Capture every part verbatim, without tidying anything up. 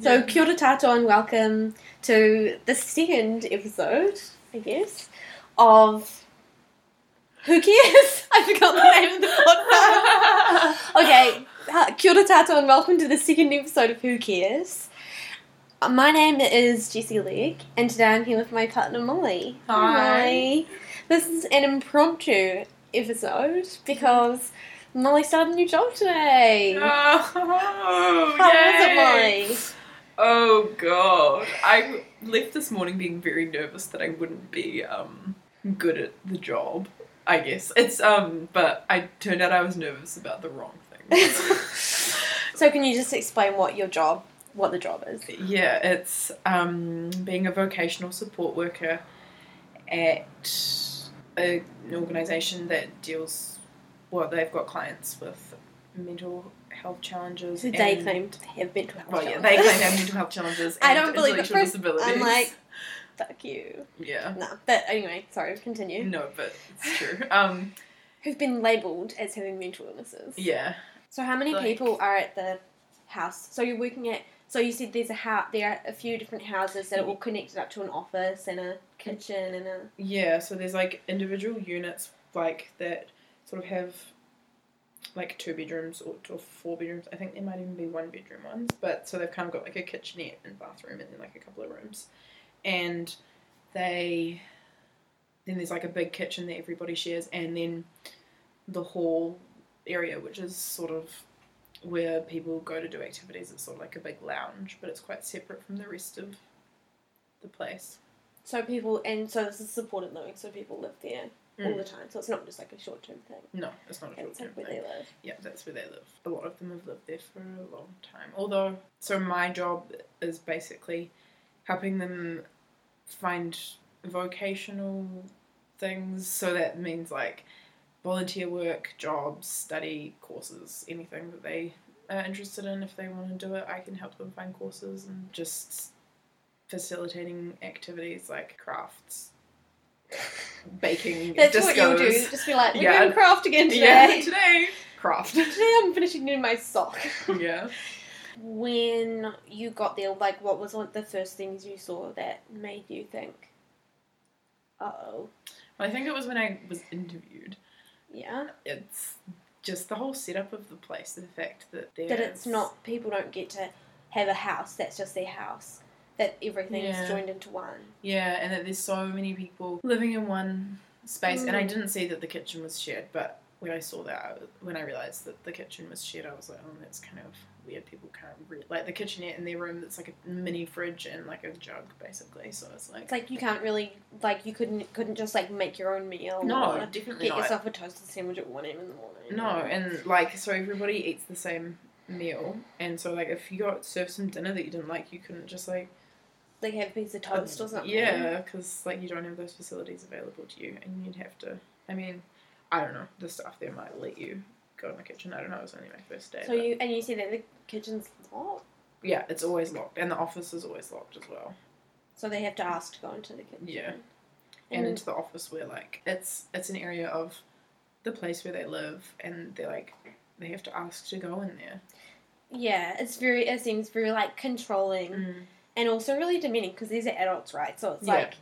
So, kia ora koutou and welcome to the second episode, I guess, of Who Cares? I forgot the name of the podcast. Okay, kia ora koutou and welcome to the second episode of Who Cares? My name is Jessie Legg, and today I'm here with my partner Molly. Hi. Hi. This is an impromptu episode because Molly started a new job today. Oh, oh How yay. was it, Molly? Oh, God. I left this morning being very nervous that I wouldn't be um, good at the job, I guess. It's um, But I turned out I was nervous about the wrong thing. So can you just explain what your job, what the job is? Yeah, it's um, being a vocational support worker at a, an organisation that deals, well, they've got clients with mental health challenges. So they claim to have mental health well, challenges. Well, yeah, they claim to have mental health challenges and I don't believe intellectual it disabilities. I'm like, fuck you. Yeah. No, but anyway, sorry, continue. No, but it's true. Um, Who've been labelled as having mental illnesses. Yeah. So how many like, people are at the house? So you're working at, so you said there's a house, there are a few different houses that are all connected up to an office and a kitchen and a... Yeah, so there's like individual units like that sort of have... like two bedrooms or, or four bedrooms. I think there might even be one bedroom ones, but so they've kind of got like a kitchenette and bathroom and then like a couple of rooms, and they then there's like a big kitchen that everybody shares, and then the hall area, which is sort of where people go to do activities. It's sort of like a big lounge, but it's quite separate from the rest of the place. So people, and so this is supported living, so people live there all mm. the time, so it's not just like a short term thing. No, it's not a short term thing. That's where they live. Yeah, that's where they live. A lot of them have lived there for a long time. Although, so my job is basically helping them find vocational things. So that means like volunteer work, jobs, study, courses, anything that they are interested in. If they want to do it, I can help them find courses and just facilitating activities like crafts. Baking. That's discos. What you'll do. Just be like, we're yeah. doing craft again today. Yeah, today. Craft. Today I'm finishing doing my sock. Yeah. When you got there, like, what was one of the first things you saw that made you think, uh-oh? Well, I think it was when I was interviewed. Yeah. It's just the whole setup of the place, the fact that there's... That it's not, people don't get to have a house, that's just their house. That everything yeah. is joined into one. Yeah, and that there's so many people living in one space. Mm. And I didn't see that the kitchen was shared, but when I saw that, when I realised that the kitchen was shared, I was like, oh, that's kind of weird. People can't really... Like, the kitchenette in their room, that's like a mini fridge and, like, a jug, basically. So it's like... It's like you can't really... Like, you couldn't couldn't just, like, make your own meal. No, or definitely get not. Get yourself a toasted sandwich at one a m in the morning. No, or... and, like, so everybody eats the same meal. And so, like, if you got served some dinner that you didn't like, you couldn't just, like... Like have a piece of toast um, or something. Yeah, because like you don't have those facilities available to you, and you'd have to. I mean, I don't know. The staff there might let you go in the kitchen. I don't know. It was only my first day. So but... you and you said that the kitchen's locked. Yeah, it's always locked, and the office is always locked as well. So they have to ask to go into the kitchen. Yeah, and, and into the office where like it's it's an area of the place where they live, and they like they have to ask to go in there. Yeah, it's very. It seems very like controlling. Mm. And also really demeaning, because these are adults, right? So it's yeah. like,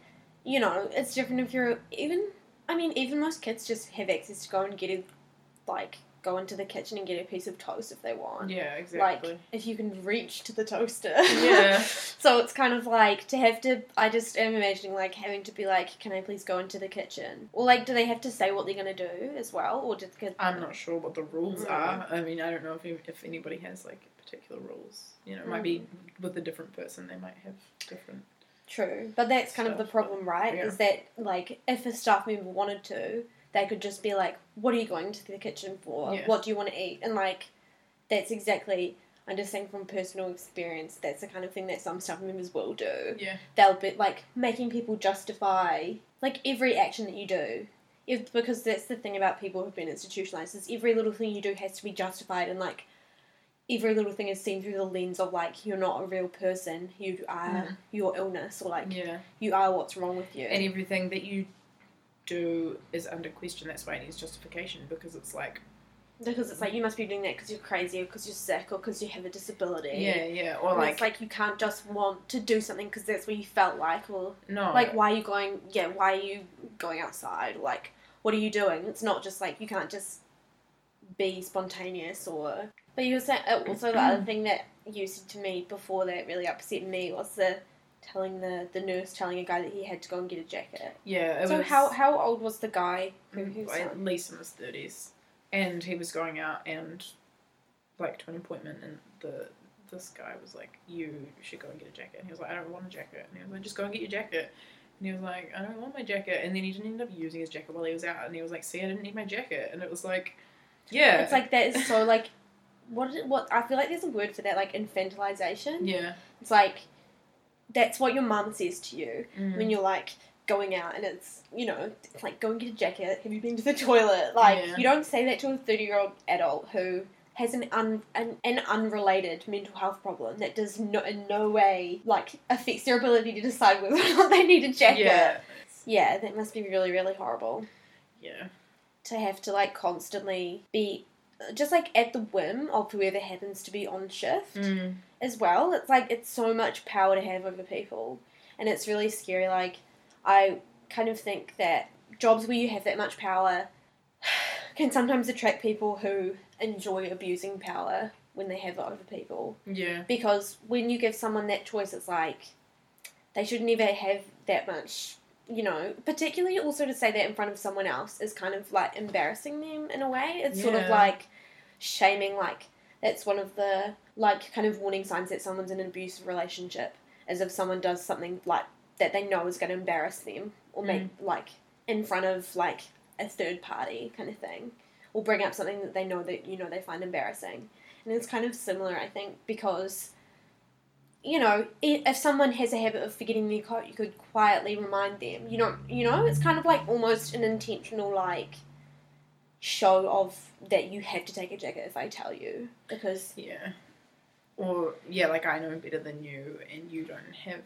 you know, it's different if you're, even, I mean, even most kids just have access to go and get a, like, go into the kitchen and get a piece of toast if they want. Yeah, exactly. Like, if you can reach to the toaster. Yeah. So it's kind of like, to have to, I just am imagining, like, having to be like, can I please go into the kitchen? Or, like, do they have to say what they're going to do as well? Or just kids... I'm not sure what the rules mm-hmm. are. I mean, I don't know if if anybody has, like, particular rules, you know, it might mm. be with a different person, they might have different true, but that's stuff, kind of the problem, right, yeah. is that, like, if a staff member wanted to, they could just be like, what are you going to the kitchen for, yeah. what do you want to eat, and, like, that's exactly, I'm just saying from personal experience, that's the kind of thing that some staff members will do, yeah, they'll be, like, making people justify, like, every action that you do, if, because that's the thing about people who've been institutionalised, is every little thing you do has to be justified, and, like, every little thing is seen through the lens of, like, you're not a real person, you are mm. your illness, or, like, yeah. you are what's wrong with you. And everything that you do is under question, that's why it needs justification, because it's like, Because it's like, you must be doing that because you're crazy or because you're sick or because you have a disability. Yeah, yeah. Or and like... it's like you can't just want to do something because that's what you felt like or... No. Like, why are you going... Yeah, why are you going outside? Like, what are you doing? It's not just like, you can't just be spontaneous or... But you were saying... Also, the other thing that you said to me before that really upset me was the... Telling the, the nurse, telling a guy that he had to go and get a jacket. Yeah, it so was... So how, how old was the guy? Who, who at least in his thirties. And he was going out and, like, to an appointment, and the this guy was like, you should go and get a jacket. And he was like, I don't want a jacket. And he was like, just go and get your jacket. And he was like, I don't want my jacket. And then he didn't end up using his jacket while he was out. And he was like, see, I didn't need my jacket. And it was like, yeah. It's like, that is so, like, what did it, what, I feel like there's a word for that, like, infantilization. Yeah. It's like, that's what your mum says to you mm. when you're, like, going out and it's, you know, it's like, go and get a jacket, have you been to the toilet? Like, yeah. You don't say that to a thirty-year-old adult who has an un an, an unrelated mental health problem that does no, in no way, like, affects their ability to decide whether or not they need a jacket. Yeah. Yeah, that must be really, really horrible. Yeah. To have to, like, constantly be... just, like, at the whim of whoever happens to be on shift mm. as well. It's, like, it's so much power to have over people. And it's really scary. Like, I kind of think that jobs where you have that much power can sometimes attract people who enjoy abusing power when they have it over people. Yeah. Because when you give someone that choice, it's, like, they should never have that much... You know, particularly also to say that in front of someone else is kind of, like, embarrassing them in a way. It's yeah. sort of, like, shaming, like, that's one of the, like, kind of warning signs that someone's in an abusive relationship is if someone does something, like, that they know is going to embarrass them or make, mm. like, in front of, like, a third party kind of thing or bring up something that they know that, you know, they find embarrassing. And it's kind of similar, I think, because... You know, if someone has a habit of forgetting their coat, you could quietly remind them. You don't, you know, it's kind of like almost an intentional, like, show of that you have to take a jacket if I tell you. Because... Yeah. Or, yeah, like, I know better than you, and you don't have,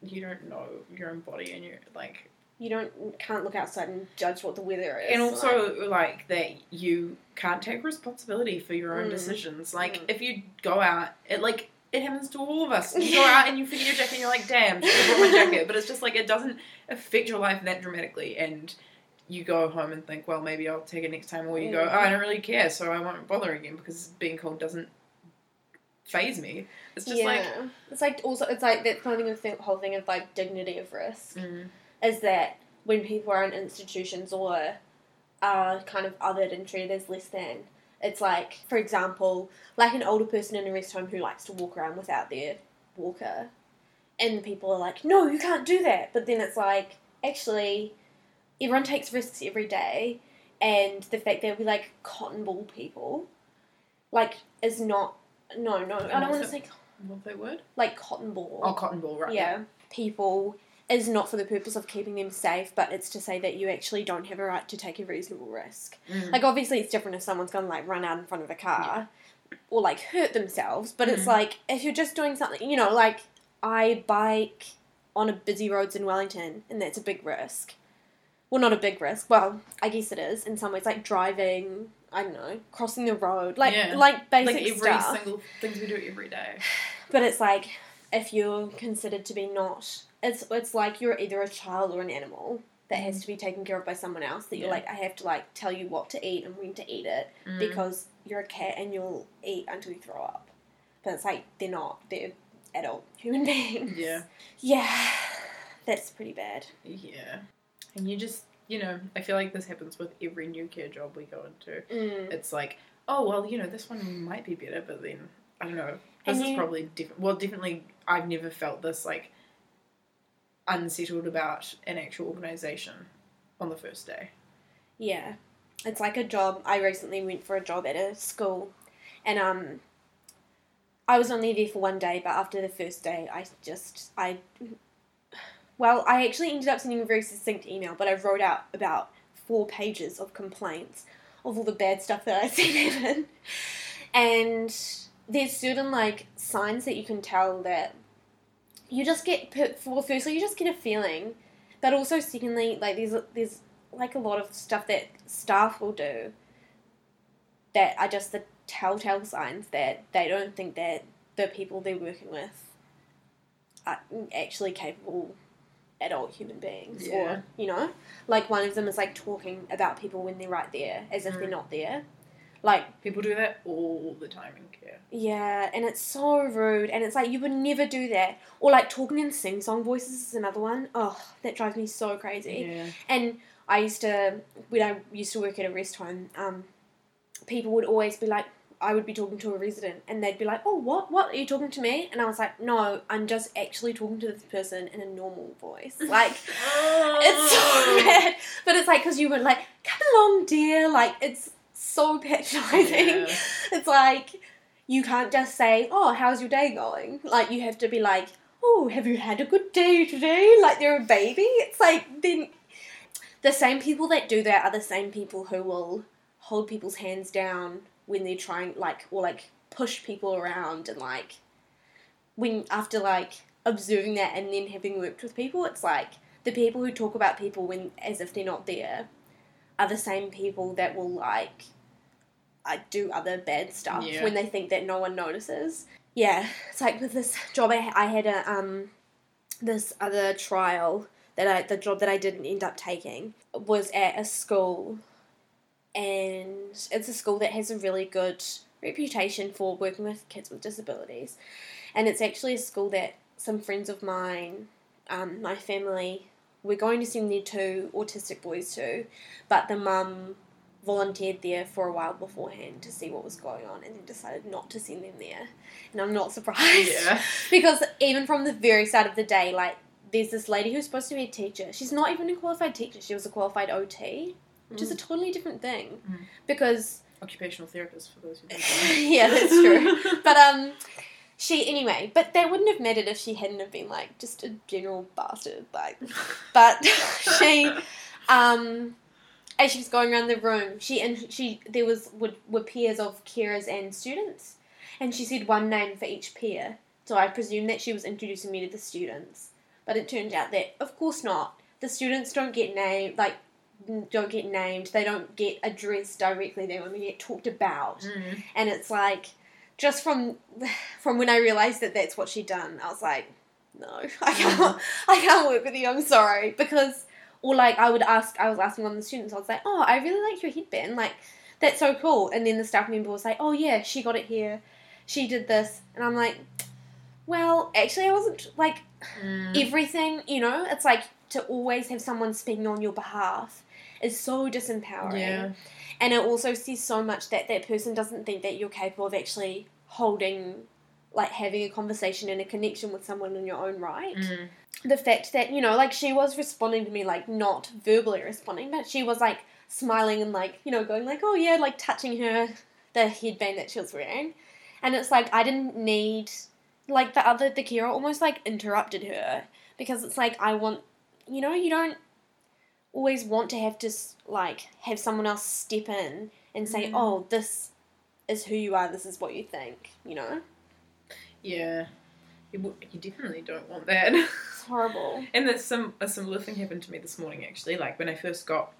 you don't know your own body, and you're, like... You don't, can't look outside and judge what the weather is. And also, like, like that you can't take responsibility for your own mm, decisions. Like, mm. if you go out, it, like... It happens to all of us. You yeah. go out and you forget your jacket and you're like, damn, should have brought my jacket. But it's just like, it doesn't affect your life that dramatically. And you go home and think, well, maybe I'll take it next time. Or you go, oh, I don't really care, so I won't bother again because being cold doesn't faze me. It's just yeah. like... It's like also, it's like that kind of thing, whole thing of like dignity of risk. Mm. Is that when people are in institutions or are kind of othered and treated as less than... It's like, for example, like an older person in a rest home who likes to walk around without their walker. And people are like, no, you can't do that. But then it's like, actually, everyone takes risks every day. And the fact that we, like, cotton ball people, like, is not... No, no, I don't want to say... What's that word? Like, cotton ball. Oh, cotton ball, right. Yeah. People is not for the purpose of keeping them safe, but it's to say that you actually don't have a right to take a reasonable risk. Mm. Like, obviously it's different if someone's going to, like, run out in front of a car yeah. or, like, hurt themselves, but mm. it's like, if you're just doing something, you know, like, I bike on a busy roads in Wellington, and that's a big risk. Well, not a big risk. Well, I guess it is in some ways, like, driving... I don't know, crossing the road, like, yeah. like basic like every stuff. Every single things we do every day. But it's like, if you're considered to be not, it's it's like you're either a child or an animal that mm. has to be taken care of by someone else, that yeah. you're like, I have to, like, tell you what to eat and when to eat it, mm. because you're a cat and you'll eat until you throw up. But it's like, they're not, they're adult human beings. Yeah. Yeah. That's pretty bad. Yeah. And you just... You know, I feel like this happens with every new care job we go into. Mm. It's like, oh, well, you know, this one might be better, but then, I don't know. This you... is probably different. Well, definitely, I've never felt this, like, unsettled about an actual organisation on the first day. Yeah. It's like a job. I recently went for a job at a school, and um, I was only there for one day, but after the first day, I just, I... Well, I actually ended up sending a very succinct email, but I wrote out about four pages of complaints of all the bad stuff that I've seen happen. And there's certain, like, signs that you can tell that you just get, well, firstly, you just get a feeling, but also, secondly, like, there's, there's like, a lot of stuff that staff will do that are just the telltale signs that they don't think that the people they're working with are actually capable adult human beings. Yeah. Or, you know, like one of them is like talking about people when they're right there as if mm. they're not there. Like, people do that all the time in care. Yeah, and it's so rude, and it's like, you would never do that. Or, like, talking in sing-song voices is another one. Oh, that drives me so crazy. Yeah. And I used to, when I used to work at a rest home, um, people would always be like, I would be talking to a resident, and they'd be like, oh, what, what, are you talking to me? And I was like, no, I'm just actually talking to this person in a normal voice. Like, oh. It's so bad. But it's like, because you were like, come along, dear, like, it's... so patronising. Yeah. It's like, you can't just say, oh, how's your day going? Like, you have to be like, oh, have you had a good day today? Like, they're a baby. It's like, then the same people that do that are the same people who will hold people's hands down when they're trying, like, or, like, push people around, and, like, when, after, like, observing that and then having worked with people, it's like, the people who talk about people when, as if they're not there, are the same people that will, like, uh, do other bad stuff yeah. when they think that no one notices. Yeah, it's like with this job, I, I had a, um, this other trial that I, the job that I didn't end up taking was at a school, and it's a school that has a really good reputation for working with kids with disabilities, and it's actually a school that some friends of mine, um, my family, we're going to send their two autistic boys to, but the mum volunteered there for a while beforehand to see what was going on, and then decided not to send them there. And I'm not surprised. Yeah. Because even from the very start of the day, like, there's this lady who's supposed to be a teacher. She's not even a qualified teacher. She was a qualified O T, which mm. is a totally different thing. Mm. Because... occupational therapist, for those who don't know. Yeah, that's true. But, um... she, anyway, but that wouldn't have mattered if she hadn't have been, like, just a general bastard, like, but she, um, as she was going around the room, she, and she, there was, would, were pairs of carers and students, and she said one name for each pair, so I presume that she was introducing me to the students, but it turned out that, of course not, the students don't get named, like, don't get named, they don't get addressed directly, they only get talked about, mm. and it's like, just from from when I realised that that's what she'd done, I was like, no, I can't, I can't work with you, I'm sorry. Because, or like, I would ask, I was asking one of the students, I was like, oh, I really liked your headband, like, that's so cool. And then the staff member was like, oh yeah, she got it here, she did this. And I'm like, well, actually I wasn't, like, mm. everything, you know, it's like, to always have someone speaking on your behalf is so disempowering. Yeah. And it also says so much that that person doesn't think that you're capable of actually holding, like, having a conversation and a connection with someone in your own right. Mm. The fact that, you know, like, she was responding to me, like, not verbally responding, but she was, like, smiling and, like, you know, going, like, oh, yeah, like, touching her, the headband that she was wearing. And it's, like, I didn't need, like, the other, the carer almost, like, interrupted her. Because it's, like, I want, you know, you don't always want to have to, like, have someone else step in and say, mm. oh, this is who you are, this is what you think, you know? Yeah. You, w- you definitely don't want that. It's horrible. And there's some, a similar thing happened to me this morning, actually. Like, when I first got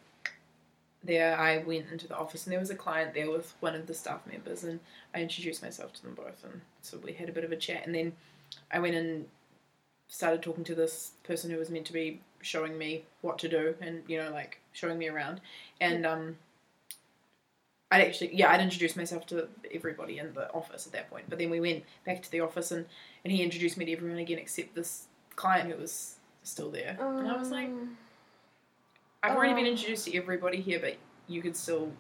there, I went into the office, and there was a client there with one of the staff members, and I introduced myself to them both, and so we had a bit of a chat, and then I went and started talking to this person who was meant to be showing me what to do and, you know, like, showing me around. And um, I'd actually, yeah, I'd introduced myself to everybody in the office at that point. But then we went back to the office, and, and he introduced me to everyone again except this client who was still there. Um, and I was like, I've already um, been introduced to everybody here, but you could still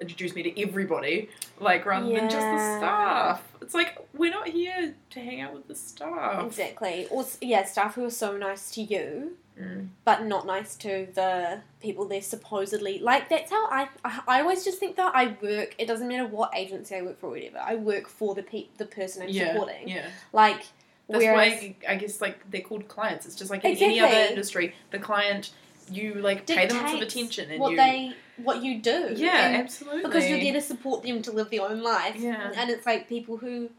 introduce me to everybody, like, rather yeah. than just the staff. It's like, we're not here to hang out with the staff. Exactly. Or, yeah, staff who are so nice to you. Mm. But not nice to the people they're supposedly, like, that's how I, I always just think that I work, it doesn't matter what agency I work for or whatever, I work for the pe- the person I'm yeah, supporting. Yeah. Like, that's whereas, why, I guess, like, they're called clients. It's just like in exactly. any other industry, the client, you, like, dictates pay them lots of attention. And what you, they, what you do. Yeah, and absolutely. Because you're there to support them to live their own life. Yeah. And it's like people who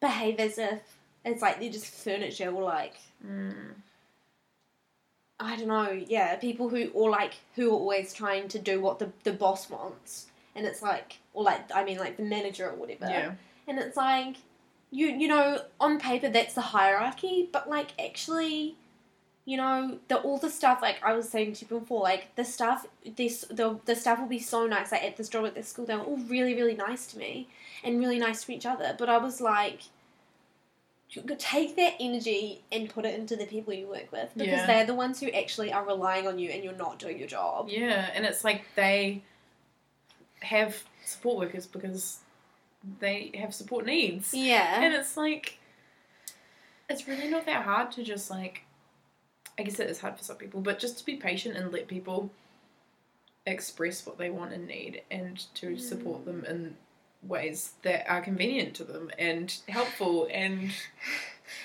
behave as if it's like they're just furniture or, like... Mm. I don't know, yeah, people who, or like, who are always trying to do what the the boss wants, and it's like, or like, I mean, like the manager or whatever. Yeah. And it's like, you you know, on paper that's the hierarchy, but like actually, you know, the all the staff, like I was saying to you before, like the staff, this the the staff will be so nice. Like at this job, at this school, they were all really, really nice to me and really nice to each other. But I was like, take that energy and put it into the people you work with, because yeah. they're the ones who actually are relying on you and you're not doing your job. Yeah, and it's like they have support workers because they have support needs. Yeah. And it's like, it's really not that hard to just like, I guess it is hard for some people, but just to be patient and let people express what they want and need and to mm. support them in ways that are convenient to them and helpful and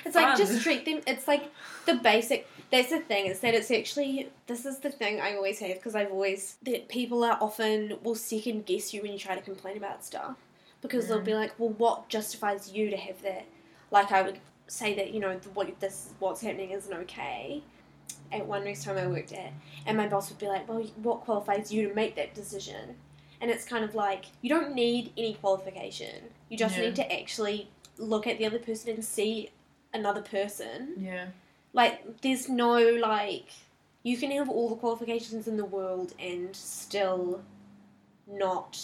it's fun. Like just treat them, it's like the basic, that's the thing, is that it's actually, this is the thing I always have, because I've always, that people are often will second guess you when you try to complain about stuff, because mm. they'll be like, well, what justifies you to have that? Like I would say that, you know, what this what's happening isn't okay. At one next time I worked at, and my boss would be like, well, what qualifies you to make that decision? And it's kind of like, you don't need any qualification. You just yeah. need to actually look at the other person and see another person. Yeah. Like, there's no, like, you can have all the qualifications in the world and still not,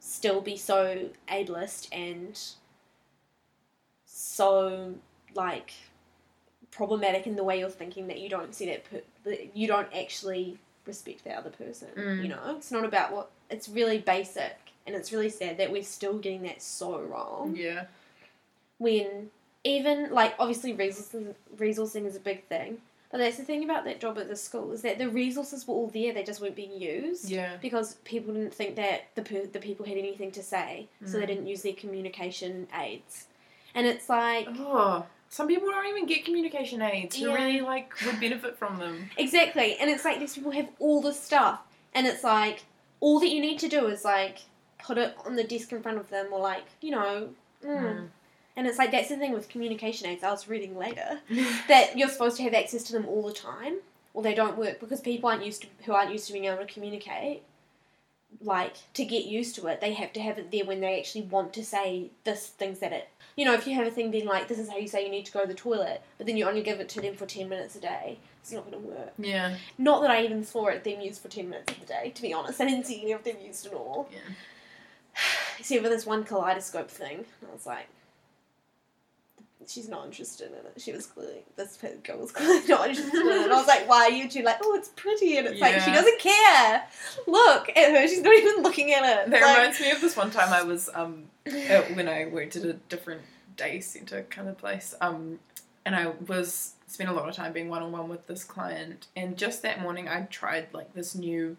still be so ableist and so, like, problematic in the way you're thinking that you don't see that, per- that you don't actually respect that other person, mm. you know? It's not about what... It's really basic, and it's really sad that we're still getting that so wrong. Yeah. When even, like, obviously resources, resourcing is a big thing, but that's the thing about that job at the school, is that the resources were all there, they just weren't being used. Yeah. Because people didn't think that the per- the people had anything to say, mm. so they didn't use their communication aids. And it's like... Oh, some people don't even get communication aids who yeah. really, like, would benefit from them. Exactly, and it's like these people have all this stuff, and it's like... All that you need to do is, like, put it on the desk in front of them or, like, you know, mm. Mm. and it's, like, that's the thing with communication aids I was reading later, that you're supposed to have access to them all the time, or they don't work, because people aren't used to, who aren't used to being able to communicate, like, to get used to it, they have to have it there when they actually want to say this, things that it, you know, if you have a thing being like, this is how you say you need to go to the toilet, but then you only give it to them for ten minutes a day, it's not going to work. Yeah. Not that I even saw it them used for ten minutes of the day, to be honest. I didn't see any of them used at all. Yeah. Except for this one kaleidoscope thing. I was like, she's not interested in it. She was clearly, this girl was clearly not interested in it. And I was like, why are you two? Like, oh, it's pretty. And it's yeah. like, she doesn't care. Look at her. She's not even looking at it. That like, reminds me of this one time I was, um, when I worked at a different day centre kind of place, um, and I was, spent a lot of time being one-on-one with this client. And just that morning I tried, like, this new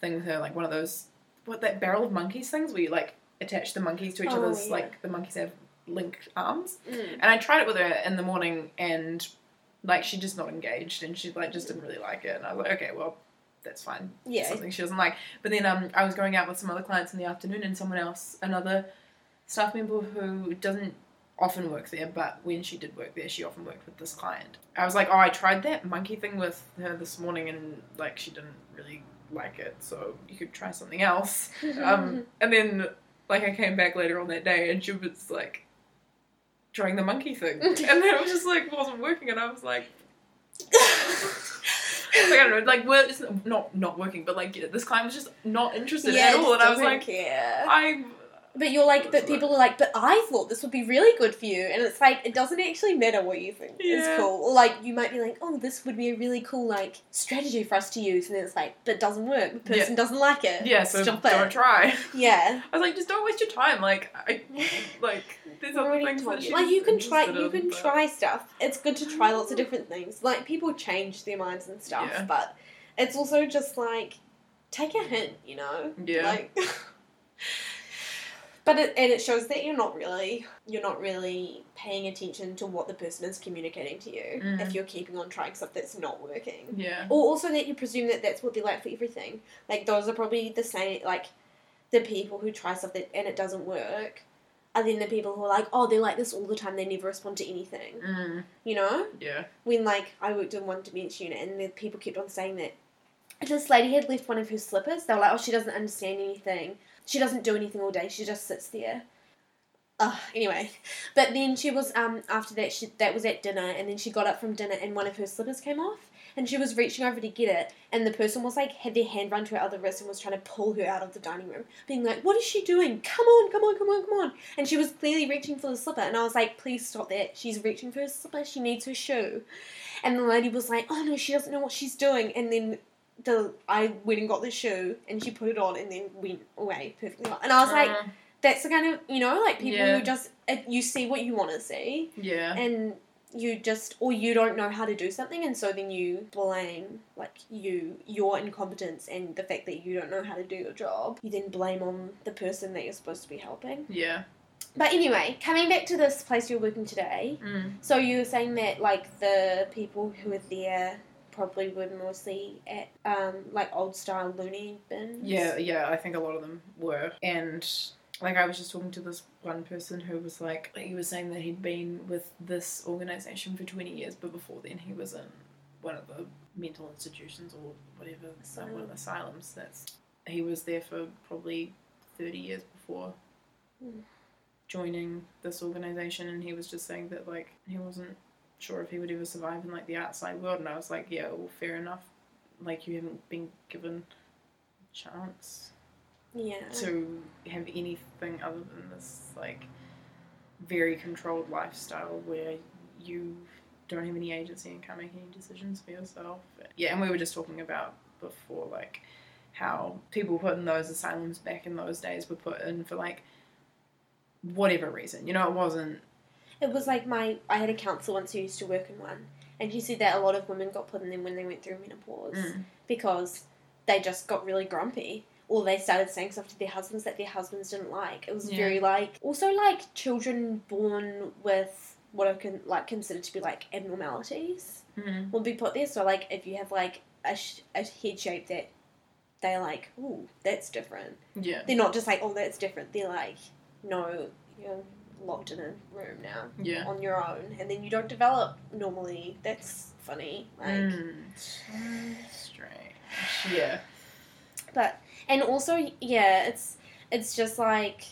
thing with her, like one of those, what, that barrel of monkeys things where you, like, attach the monkeys to each oh, other's, yeah. like, the monkeys have... linked arms mm. and I tried it with her in the morning, and like she just not engaged, and she like just didn't really like it, and I was like, okay, well, that's fine, yeah, something she doesn't like. But then um I was going out with some other clients in the afternoon, and someone else, another staff member who doesn't often work there, but when she did work there, she often worked with this client. I was like, oh, I tried that monkey thing with her this morning, and like she didn't really like it, so you could try something else. um and then like I came back later on that day, and she was like trying the monkey thing. And then it was just, like, wasn't working, and I was like... like, I don't know, like, we're, it's not not working, but, like, yeah, this client was just not interested yeah, at all, and I was like, care. I'm... But you're like, but people are like, but I thought this would be really good for you, and it's like, it doesn't actually matter what you think yeah. is cool. Or, like, you might be like, oh, this would be a really cool, like, strategy for us to use, and then it's like, but it doesn't work, the person yeah. doesn't like it. Yeah, so Stop don't it. try. Yeah. I was like, just don't waste your time, like, I, like, there's other things that she's Like, you can try, you can but... try stuff. It's good to try lots of different things. Like, people change their minds and stuff, yeah. but it's also just, like, take a hint, you know? Yeah. Like... But it, and it shows that you're not really you're not really paying attention to what the person is communicating to you mm. if you're keeping on trying stuff that's not working. Yeah. Or also that you presume that that's what they like for everything. Like, those are probably the same, like, the people who try stuff that, and it doesn't work are then the people who are like, oh, they're like this all the time, they never respond to anything. Mm. You know? Yeah. When, like, I worked in one dementia unit, and the people kept on saying that this lady had left one of her slippers. They were like, oh, she doesn't understand anything. She doesn't do anything all day. She just sits there. Uh, anyway, but then she was, um, after that, she, that was at dinner, and then she got up from dinner, and one of her slippers came off, and she was reaching over to get it, and the person was, like, had their hand run to her other wrist and was trying to pull her out of the dining room, being like, what is she doing? Come on, come on, come on, come on. And she was clearly reaching for the slipper, and I was like, please stop that. She's reaching for her slipper. She needs her shoe. And the lady was like, oh, no, she doesn't know what she's doing. And then the I went and got the shoe, and she put it on, and then went away perfectly well. And I was uh. like... That's the kind of, you know, like, people yeah. who just, you see what you want to see. Yeah. And you just, or you don't know how to do something, and so then you blame, like, you, your incompetence and the fact that you don't know how to do your job. You then blame on the person that you're supposed to be helping. Yeah. But anyway, coming back to this place you're working today, mm. so you were saying that, like, the people who were there... probably were mostly at, um, like, old-style loony bins. Yeah, yeah, I think a lot of them were. And, like, I was just talking to this one person who was, like, he was saying that he'd been with this organisation for twenty years, but before then he was in one of the mental institutions or whatever, so one of the asylums. That's, he was there for probably thirty years before mm. joining this organisation, and he was just saying that, like, he wasn't sure if he would ever survive in, like, the outside world. And I was like, yeah, well, fair enough, like, you haven't been given a chance yeah to have anything other than this, like, very controlled lifestyle where you don't have any agency and can't make any decisions for yourself. Yeah, and we were just talking about before, like, how people put in those asylums back in those days were put in for, like, whatever reason, you know. It wasn't It was like my, I had a counsellor once who used to work in one, and she said that a lot of women got put in them when they went through menopause mm. because they just got really grumpy, or they started saying stuff to their husbands that their husbands didn't like. It was yeah. very, like, also, like, children born with what are con- like considered to be, like, abnormalities mm. will be put there. So, like, if you have, like, a, sh- a head shape that they're like, ooh, that's different. Yeah. They're not just like, oh, that's different. They're like, no, you know, locked in a room now yeah. on your own, and then you don't develop normally. That's funny, like, mm, strange. Yeah, but and also yeah it's it's just like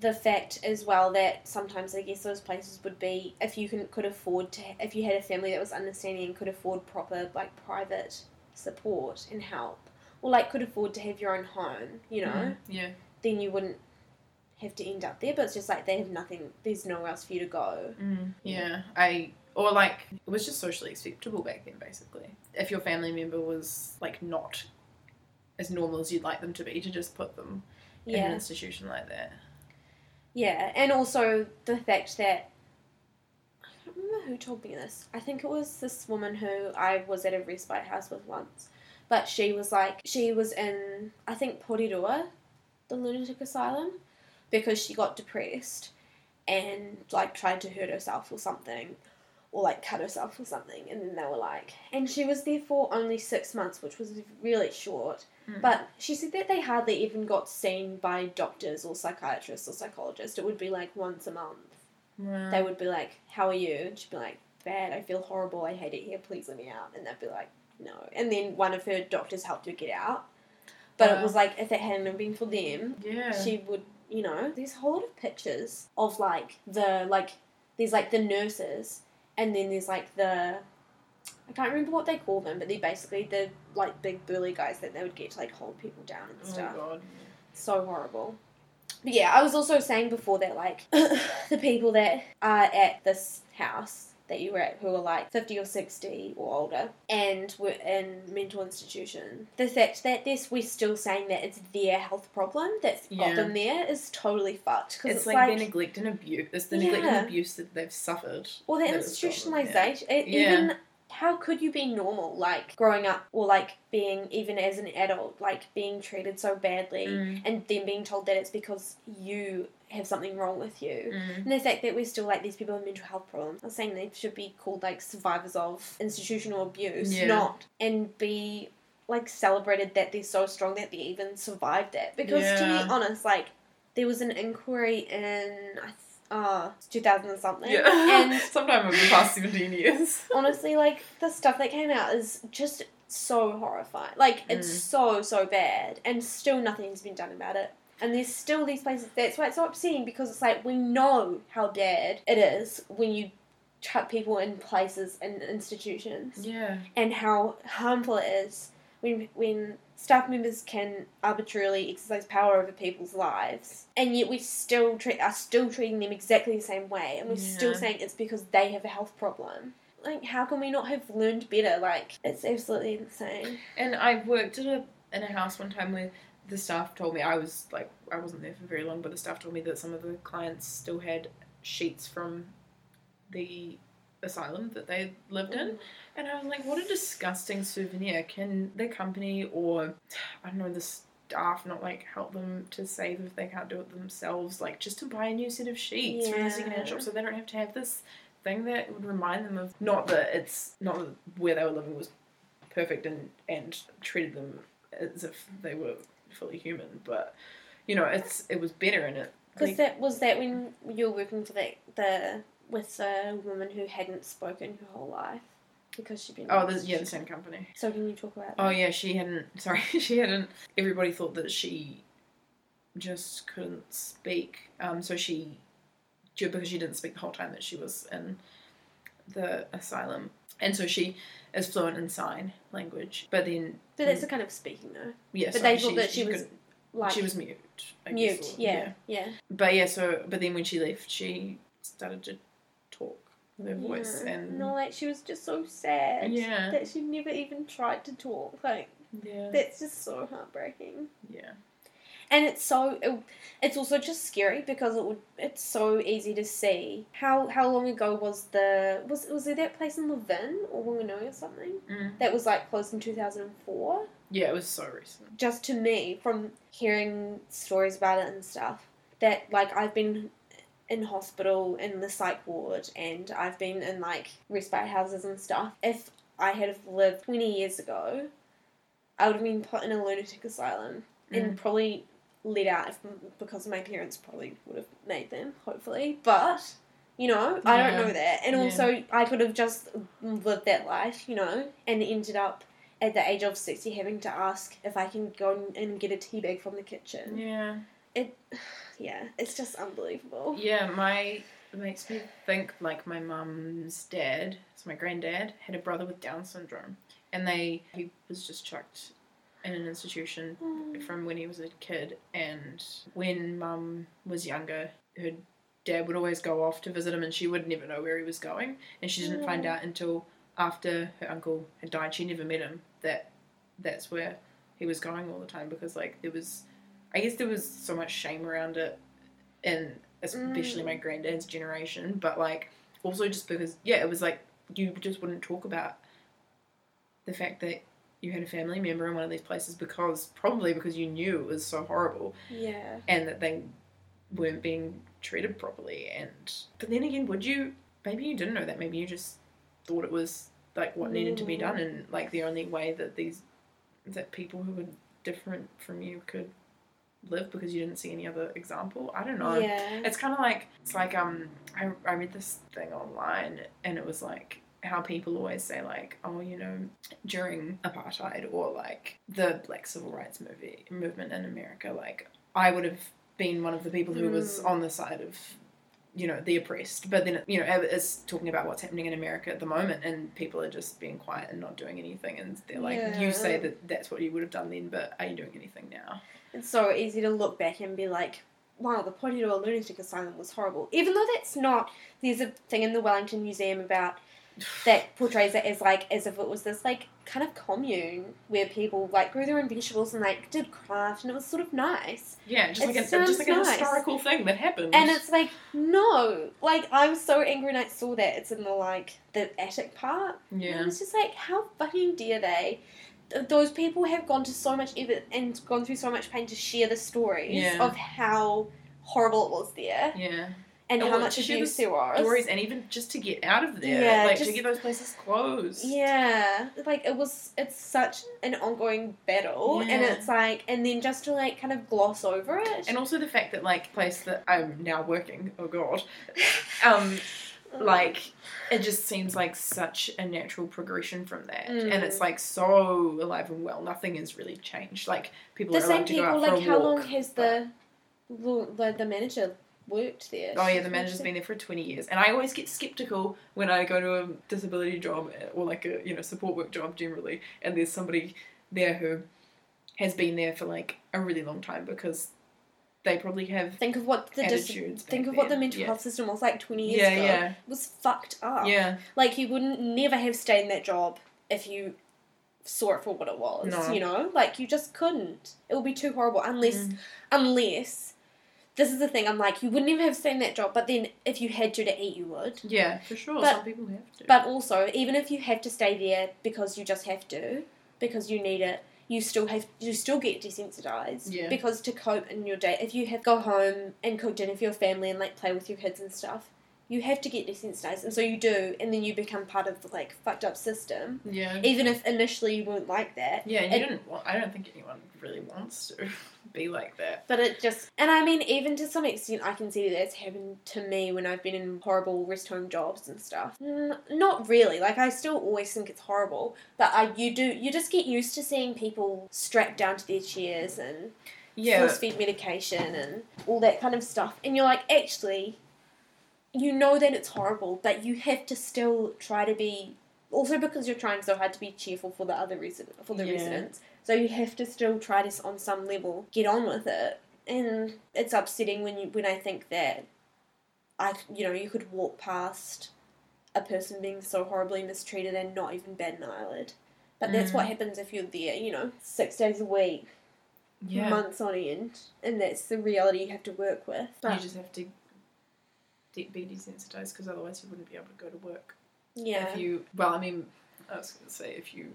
the fact as well that sometimes I guess those places would be, if you can could afford to, if you had a family that was understanding and could afford proper, like, private support and help, or, like, could afford to have your own home, you know, mm, yeah then you wouldn't have to end up there. But it's just like they have nothing, there's nowhere else for you to go. Mm, yeah, I, or like, it was just socially acceptable back then, basically. If your family member was, like, not as normal as you'd like them to be, to just put them yeah. in an institution like that. Yeah, and also the fact that, I don't remember who told me this, I think it was this woman who I was at a respite house with once, but she was like, she was in, I think, Porirua, the lunatic asylum, because she got depressed and, like, tried to hurt herself or something, or, like, cut herself or something, and then they were like... And she was there for only six months, which was really short, mm. but she said that they hardly even got seen by doctors or psychiatrists or psychologists. It would be, like, once a month. Yeah. They would be like, how are you? And she'd be like, bad, I feel horrible, I hate it here, please let me out. And they'd be like, no. And then one of her doctors helped her get out, but uh, it was like, if it hadn't been for them, yeah. she would... You know, there's a whole lot of pictures of, like, the, like, there's, like, the nurses, and then there's, like, the, I can't remember what they call them, but they're basically the, like, big burly guys that they would get to, like, hold people down and stuff. Oh, God. So horrible. But, yeah, I was also saying before that, like, the people that are at this house that you were at who were, like, fifty or sixty or older and were in mental institution, the fact that this, we're still saying that it's their health problem that's yeah. got them there is totally fucked. Cause it's, it's like, like the neglect and abuse. It's the yeah. neglect and abuse that they've suffered. Or the institutionalisation. Yeah. Even, yeah. how could you be normal, like, growing up, or, like, being, even as an adult, like, being treated so badly mm. and then being told that it's because you... have something wrong with you. Mm. And the fact that we're still like, these people have mental health problems. I was saying they should be called, like, survivors of institutional abuse, yeah. not, and be, like, celebrated that they're so strong that they even survived that. Because yeah. to be honest, like, there was an inquiry in, I uh, two thousand and something. Yeah. And sometime over the past seventeen years. Honestly, like, the stuff that came out is just so horrifying. Like, it's mm. so, so bad. And still nothing's been done about it. And there's still these places. That's why it's so upsetting, because it's like, we know how bad it is when you chuck people in places and institutions. Yeah. And how harmful it is when when staff members can arbitrarily exercise power over people's lives. And yet we still treat, are still treating them exactly the same way. And we're yeah. still saying it's because they have a health problem. Like, how can we not have learned better? Like, it's absolutely insane. And I worked in a in a house one time where the staff told me, I was, like, I wasn't there for very long, but the staff told me that some of the clients still had sheets from the asylum that they lived in. And I was like, what a disgusting souvenir. Can the company or, I don't know, the staff not, like, help them to save if they can't do it themselves? Like, just to buy a new set of sheets yeah. from the second-hand shop so they don't have to have this thing that would remind them of, not that it's, not that where they were living was perfect and, and treated them as if they were fully human, but, you know, it's it was better in it. Because like, that, was that when you were working for that, the, with a woman who hadn't spoken her whole life? Because she'd been... Oh, yeah, the same company. So can you talk about that? Oh, yeah, she hadn't, sorry, she hadn't, everybody thought that she just couldn't speak, um, so she... because she didn't speak the whole time that she was in the asylum. And so she is fluent in sign language. But then... But that's a kind of speaking, though. Yeah, But sorry, they thought she, that she, she was, like... She was mute. I mute, guess, or, yeah, yeah, yeah. But, yeah, so... But then when she left, she started to talk with her voice, yeah. and... No, like, she was just so sad. Yeah. That she never even tried to talk. Like, yeah. That's just so heartbreaking. Yeah. And it's so, it, it's also just scary because it would, it's so easy to see. How how long ago was the, was was there that place in Levin or Whanganui or something? Mm. That was like closed in two thousand four? Yeah, it was so recent. Just to me, from hearing stories about it and stuff, that like I've been in hospital in the psych ward and I've been in like respite houses and stuff. If I had lived twenty years ago, I would have been put in a lunatic asylum mm. and probably... let out if, because my parents probably would have made them, hopefully. But, you know, I yeah. don't know that. And yeah. also, I could have just lived that life, you know, and ended up at the age of sixty having to ask if I can go and get a tea bag from the kitchen. Yeah. It, yeah, it's just unbelievable. Yeah, my, it makes me think, like, my mum's dad, so my granddad, had a brother with Down syndrome. And they, he was just chucked in an institution mm. from when he was a kid, and when mum was younger, her dad would always go off to visit him and she would never know where he was going, and she didn't mm. find out until after her uncle had died. She never met him, that that's where he was going all the time, because like there was, I guess there was so much shame around it, and especially mm. my granddad's generation, but like also just because, yeah, it was like you just wouldn't talk about the fact that you had a family member in one of these places, because probably because you knew it was so horrible, yeah, and that they weren't being treated properly. And but then again, would you? Maybe you didn't know that. Maybe you just thought it was like what needed mm. to be done, and like the only way that these that people who were different from you could live, because you didn't see any other example. I don't know. Yeah. It's kind of like it's like um I I read this thing online, and it was like, how people always say like, oh, you know, during apartheid or like the black civil rights movie movement in America, like I would have been one of the people who mm. was on the side of, you know, the oppressed. But then, you know, it's talking about what's happening in America at the moment, and people are just being quiet and not doing anything, and they're like, yeah. you say that that's what you would have done then, but are you doing anything now? It's so easy to look back and be like, wow, the Porirua lunatic asylum was horrible, even though that's not, there's a thing in the Wellington Museum about that portrays it as like as if it was this like kind of commune where people like grew their own vegetables and like did craft, and it was sort of nice. Yeah, just it like, a, just like nice. a historical thing that happened. And it's like, no, like I was so angry when I saw that it's in the like the attic part. Yeah, and it's just like, how fucking dare they? Those people have gone to so much effort and gone through so much pain to share the stories yeah. of how horrible it was there. Yeah. And oh, how much abuse there was. Stories, and even just to get out of there. Yeah, like, just, to get those places closed. Yeah. Like, it was, it's such an ongoing battle. Yeah. And it's like, and then just to, like, kind of gloss over it. And also the fact that, like, place that I'm now working, oh God, um, like, it just seems like such a natural progression from that. Mm. And it's, like, so alive and well. Nothing has really changed. Like, people the are allowed to go out like, for a walk. The same people, like, how long has the, the the manager worked there? Oh, yeah, the manager's been there for twenty years. And I always get sceptical when I go to a disability job or, like, a, you know, support work job generally, and there's somebody there who has been there for, like, a really long time because... They probably have Think of what the dis- Think of then. what the mental yeah. health system was like twenty years yeah, ago. Yeah. It was fucked up. Yeah. Like, you wouldn't never have stayed in that job if you saw it for what it was, no. you know? Like, you just couldn't. It would be too horrible unless, mm. unless, this is the thing, I'm like, you wouldn't even have stayed in that job, but then if you had to to eat, you would. Yeah, for sure. But, some people have to. But also, even if you have to stay there because you just have to, because you need it, you still have you still get desensitized yeah. because to cope in your day, if you have go home and cook dinner for your family and like play with your kids and stuff, you have to get desensitized, and so you do, and then you become part of the like fucked up system. Yeah. Even if initially you weren't like that. Yeah, and it, you didn't. Want, I don't think anyone really wants to be like that. But it just, and I mean, even to some extent, I can see that that's happened to me when I've been in horrible rest home jobs and stuff. N- not really. Like, I still always think it's horrible, but I you do you just get used to seeing people strapped down to their chairs and yeah. force-fed medication and all that kind of stuff, and you're like, actually. You know that it's horrible, but you have to still try to be... Also because you're trying so hard to be cheerful for the other resident, for the yeah. residents. So you have to still try to, on some level, get on with it. And it's upsetting when you when I think that, I you know, you could walk past a person being so horribly mistreated and not even bat an eyelid. But that's mm. what happens if you're there, you know, six days a week, yeah. months on end. And that's the reality you have to work with. But you just have to... be desensitized, because otherwise you wouldn't be able to go to work. Yeah. If you, well, I mean, I was going to say if you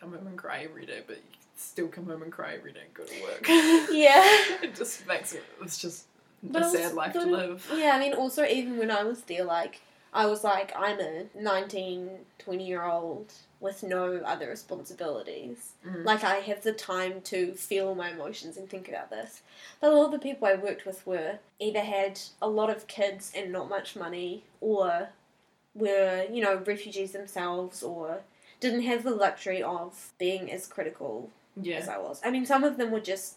come home and cry every day, but you still come home and cry every day and go to work. Yeah. It just makes it, it's just but a sad was, life to live. Yeah, I mean, also, even when I was there, like, I was like, I'm a nineteen, twenty-year-old with no other responsibilities. Mm. Like, I have the time to feel my emotions and think about this. But a lot of the people I worked with were either had a lot of kids and not much money, or were, you know, refugees themselves, or didn't have the luxury of being as critical yeah. as I was. I mean, some of them were just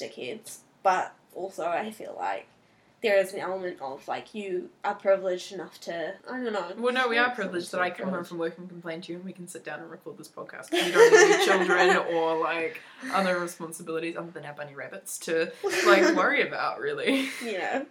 dickheads, but also I feel like there is an element of, like, you are privileged enough to, I don't know. Well, no, we are privileged that I come home from work and complain to you and we can sit down and record this podcast. We don't have any children or, like, other responsibilities other than our bunny rabbits to, like, worry about, really. Yeah,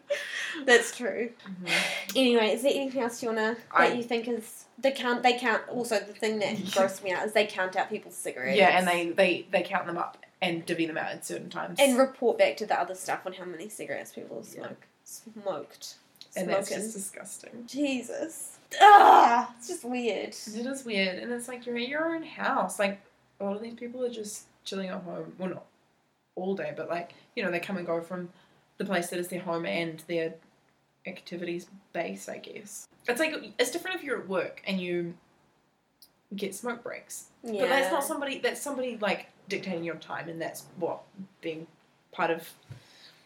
that's true. Mm-hmm. Anyway, is there anything else you want to, that I, you think is, they count, they count, also the thing that grossed me out is they count out people's cigarettes. Yeah, and they, they, they count them up and divvy them out at certain times. And report back to the other staff on how many cigarettes people have smoked. Yeah. Smoked. And Smoking. That's just disgusting. Jesus. Ugh! It's just weird. It is weird. And it's like, you're at your own house. Like, a lot of these people are just chilling at home. Well, not all day, but like, you know, they come and go from the place that is their home and their activities base, I guess. It's like, it's different if you're at work and you get smoke breaks. Yeah. But that's not somebody, that's somebody, like, dictating your time, and that's what being part of...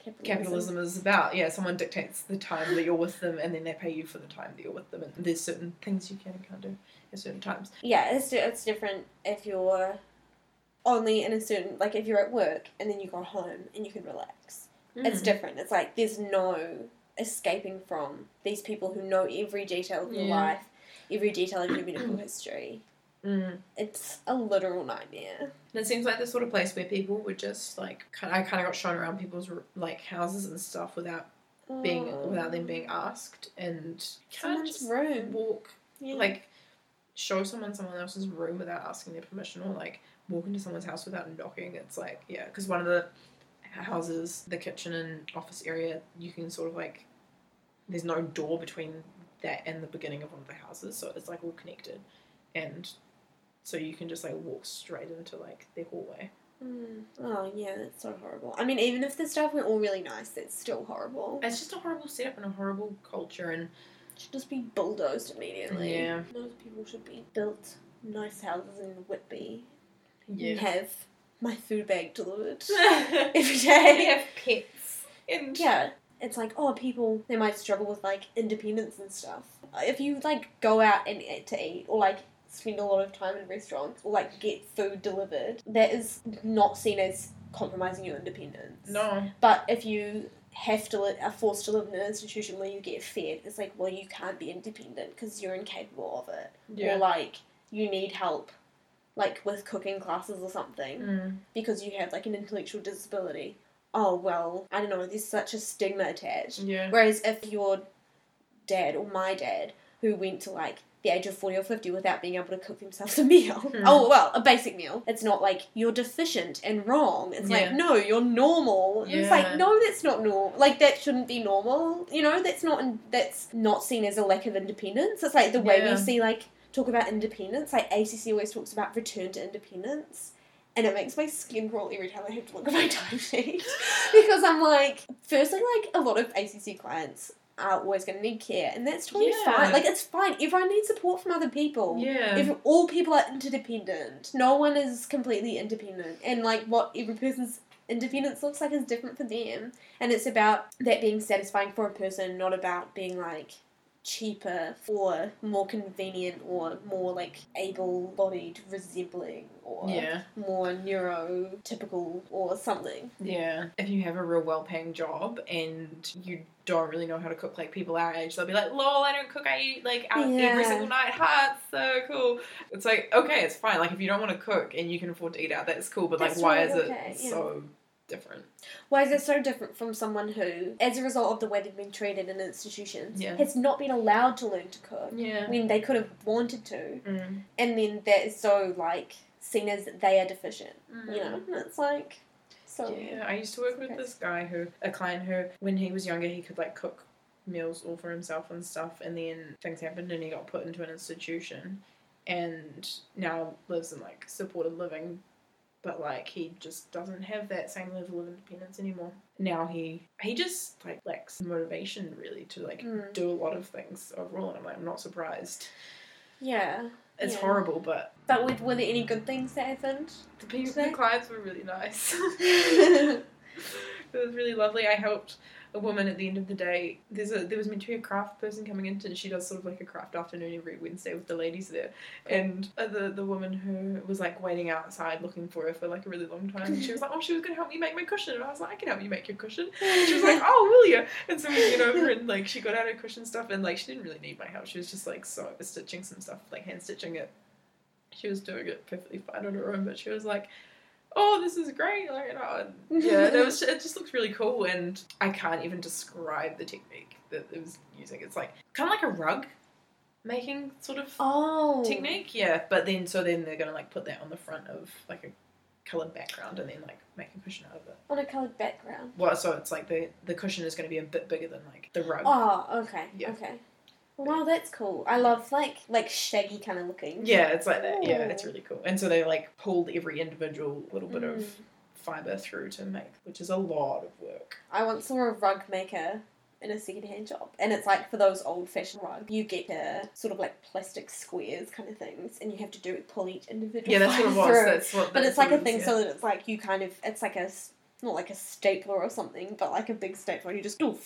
Capitalism. Capitalism is about, yeah, someone dictates the time that you're with them, and then they pay you for the time that you're with them, and there's certain things you can and can't do at certain times. Yeah, it's it's different if you're only in a certain, like, if you're at work, and then you go home, and you can relax. Mm. It's different. It's like, there's no escaping from these people who know every detail of your yeah. life, every detail of your medical history. Mm. It's a literal nightmare. And it seems like the sort of place where people would just, like, kind of, I kind of got shown around people's, like, houses and stuff without oh. being, without them being asked, and kind of just room. walk, yeah. like, show someone someone else's room without asking their permission, or, like, walk into someone's house without knocking. It's like, yeah, because one of the houses, the kitchen and office area, you can sort of, like, there's no door between that and the beginning of one of the houses, so it's, like, all connected, and... So you can just, like, walk straight into, like, their hallway. Mm. Oh, yeah, that's so horrible. I mean, even if the staff were all really nice, that's still horrible. It's just a horrible setup and a horrible culture, and... It should just be bulldozed immediately. Yeah. Most people should be built nice houses in Whitby. Yeah. And have my food bag delivered every day. And have pets. And... Yeah. it's like, oh, people, they might struggle with, like, independence and stuff. If you, like, go out and eat to eat, or, like, spend a lot of time in restaurants, or, like, get food delivered, that is not seen as compromising your independence. No. But if you have to li- are forced to live in an institution where you get fed, it's like, well, you can't be independent because you're incapable of it. Yeah. Or, like, you need help, like, with cooking classes or something, mm. because you have, like, an intellectual disability. Oh, well, I don't know, there's such a stigma attached. Yeah. Whereas if your dad or my dad, who went to, like, the age of forty or fifty without being able to cook themselves a meal, mm. oh, well, a basic meal, it's not like, you're deficient and wrong. It's yeah. like, no, you're normal. Yeah. It's like, no, that's not normal. Like, that shouldn't be normal. You know, that's not, in- that's not seen as a lack of independence. It's like the way yeah. we see, like, talk about independence, like, A C C always talks about return to independence. And it makes my skin crawl every time I have to look at my timesheet. Because I'm like, firstly, like, a lot of A C C clients are always going to need care. And that's totally yeah. fine. Like, it's fine. Everyone needs support from other people. Yeah. If all people are interdependent. No one is completely independent. And, like, what every person's independence looks like is different for them. And it's about that being satisfying for a person, not about being, like, cheaper or more convenient or more, like, able-bodied resembling or yeah. more neurotypical or something. Yeah. If you have a real well-paying job and you don't really know how to cook, like, people our age, they'll be like, lol, I don't cook, I eat, like, out yeah. every single night, hearts, so cool. It's like, okay, it's fine. Like, if you don't want to cook and you can afford to eat out, that's cool, but, that's like, why really is okay. it yeah. so... different. Why is it so different from someone who, as a result of the way they've been treated in institutions, yeah. has not been allowed to learn to cook yeah. when they could have wanted to, mm. and then that is so, like, seen as they are deficient, mm. you know? It's like, so... Yeah, I used to work with this guy who, a client who, when he was younger, he could, like, cook meals all for himself and stuff, and then things happened and he got put into an institution, and now lives in, like, supported living. But, like, he just doesn't have that same level of independence anymore. Now he he just, like, lacks motivation, really, to, like, mm. do a lot of things overall. And I'm like, I'm not surprised. Yeah. It's yeah. horrible, but... But were, were there any good things that happened? The people, the clients were really nice. It was really lovely. I helped a woman at the end of the day. There's a There was meant to be a craft person coming in, and she does sort of, like, a craft afternoon every Wednesday with the ladies there. And the the woman who was, like, waiting outside looking for her for, like, a really long time, and she was like, oh, she was going to help me make my cushion. And I was like, I can help you make your cushion. And she was like, oh, will you? And so we went over and, like, she got out her cushion stuff, and, like, she didn't really need my help. She was just, like, so stitching some stuff, like, hand stitching it. She was doing it perfectly fine on her own, but she was like, oh, this is great, like, oh, yeah, it, was, it just looks really cool, and I can't even describe the technique that it was using. It's, like, kind of like a rug making sort of oh. technique, yeah, but then, so then they're going to, like, put that on the front of, like, a coloured background, and then, like, make a cushion out of it. On a coloured background? Well, so it's, like, the, the cushion is going to be a bit bigger than, like, the rug. Oh, okay, yeah. okay. Wow, that's cool. I love, like, like shaggy kind of looking. Yeah, it's like that. Ooh. Yeah, it's really cool. And so they, like, pulled every individual little bit mm. of fibre through to make, which is a lot of work. I once saw a rug maker in a second-hand shop, and it's, like, for those old-fashioned rugs, you get the sort of, like, plastic squares kind of things, and you have to do pull each individual yeah, that's what it was. Through. That's what But it's, like, a thing yeah. so that it's, like, you kind of, it's, like, a, not like a stapler or something, but, like, a big stapler, you just doof.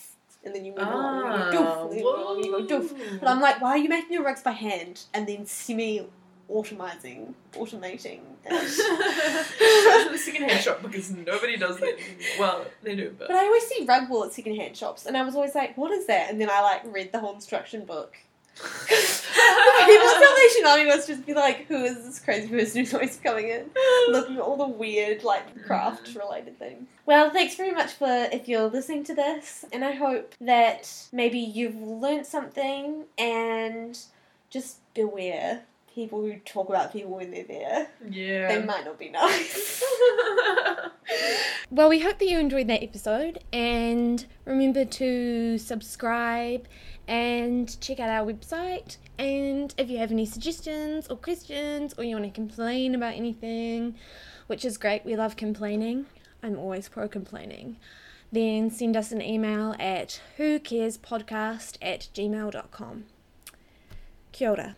And then you move along ah, and you go doof, and then you move along and you go doof. But I'm like, why are you making your rugs by hand and then semi-automizing, automating that? It's in a second-hand shop because nobody does that. Well, they do, but... But I always see rug wool at second-hand shops, and I was always like, what is that? And then I, like, read the whole instruction book. Because the people tell me Shinami must just be like, who is this crazy person who's always coming in, looking at all the weird, like, craft-related things. Well, thanks very much for if you're listening to this, and I hope that maybe you've learnt something, and just beware people who talk about people when they're there. Yeah. They might not be nice. Well, we hope that you enjoyed that episode, and remember to subscribe and check out our website, and if you have any suggestions or questions, or you want to complain about anything, which is great, we love complaining, I'm always pro-complaining, then send us an email at whocaresaotearoa at gmail dot com. Kia ora.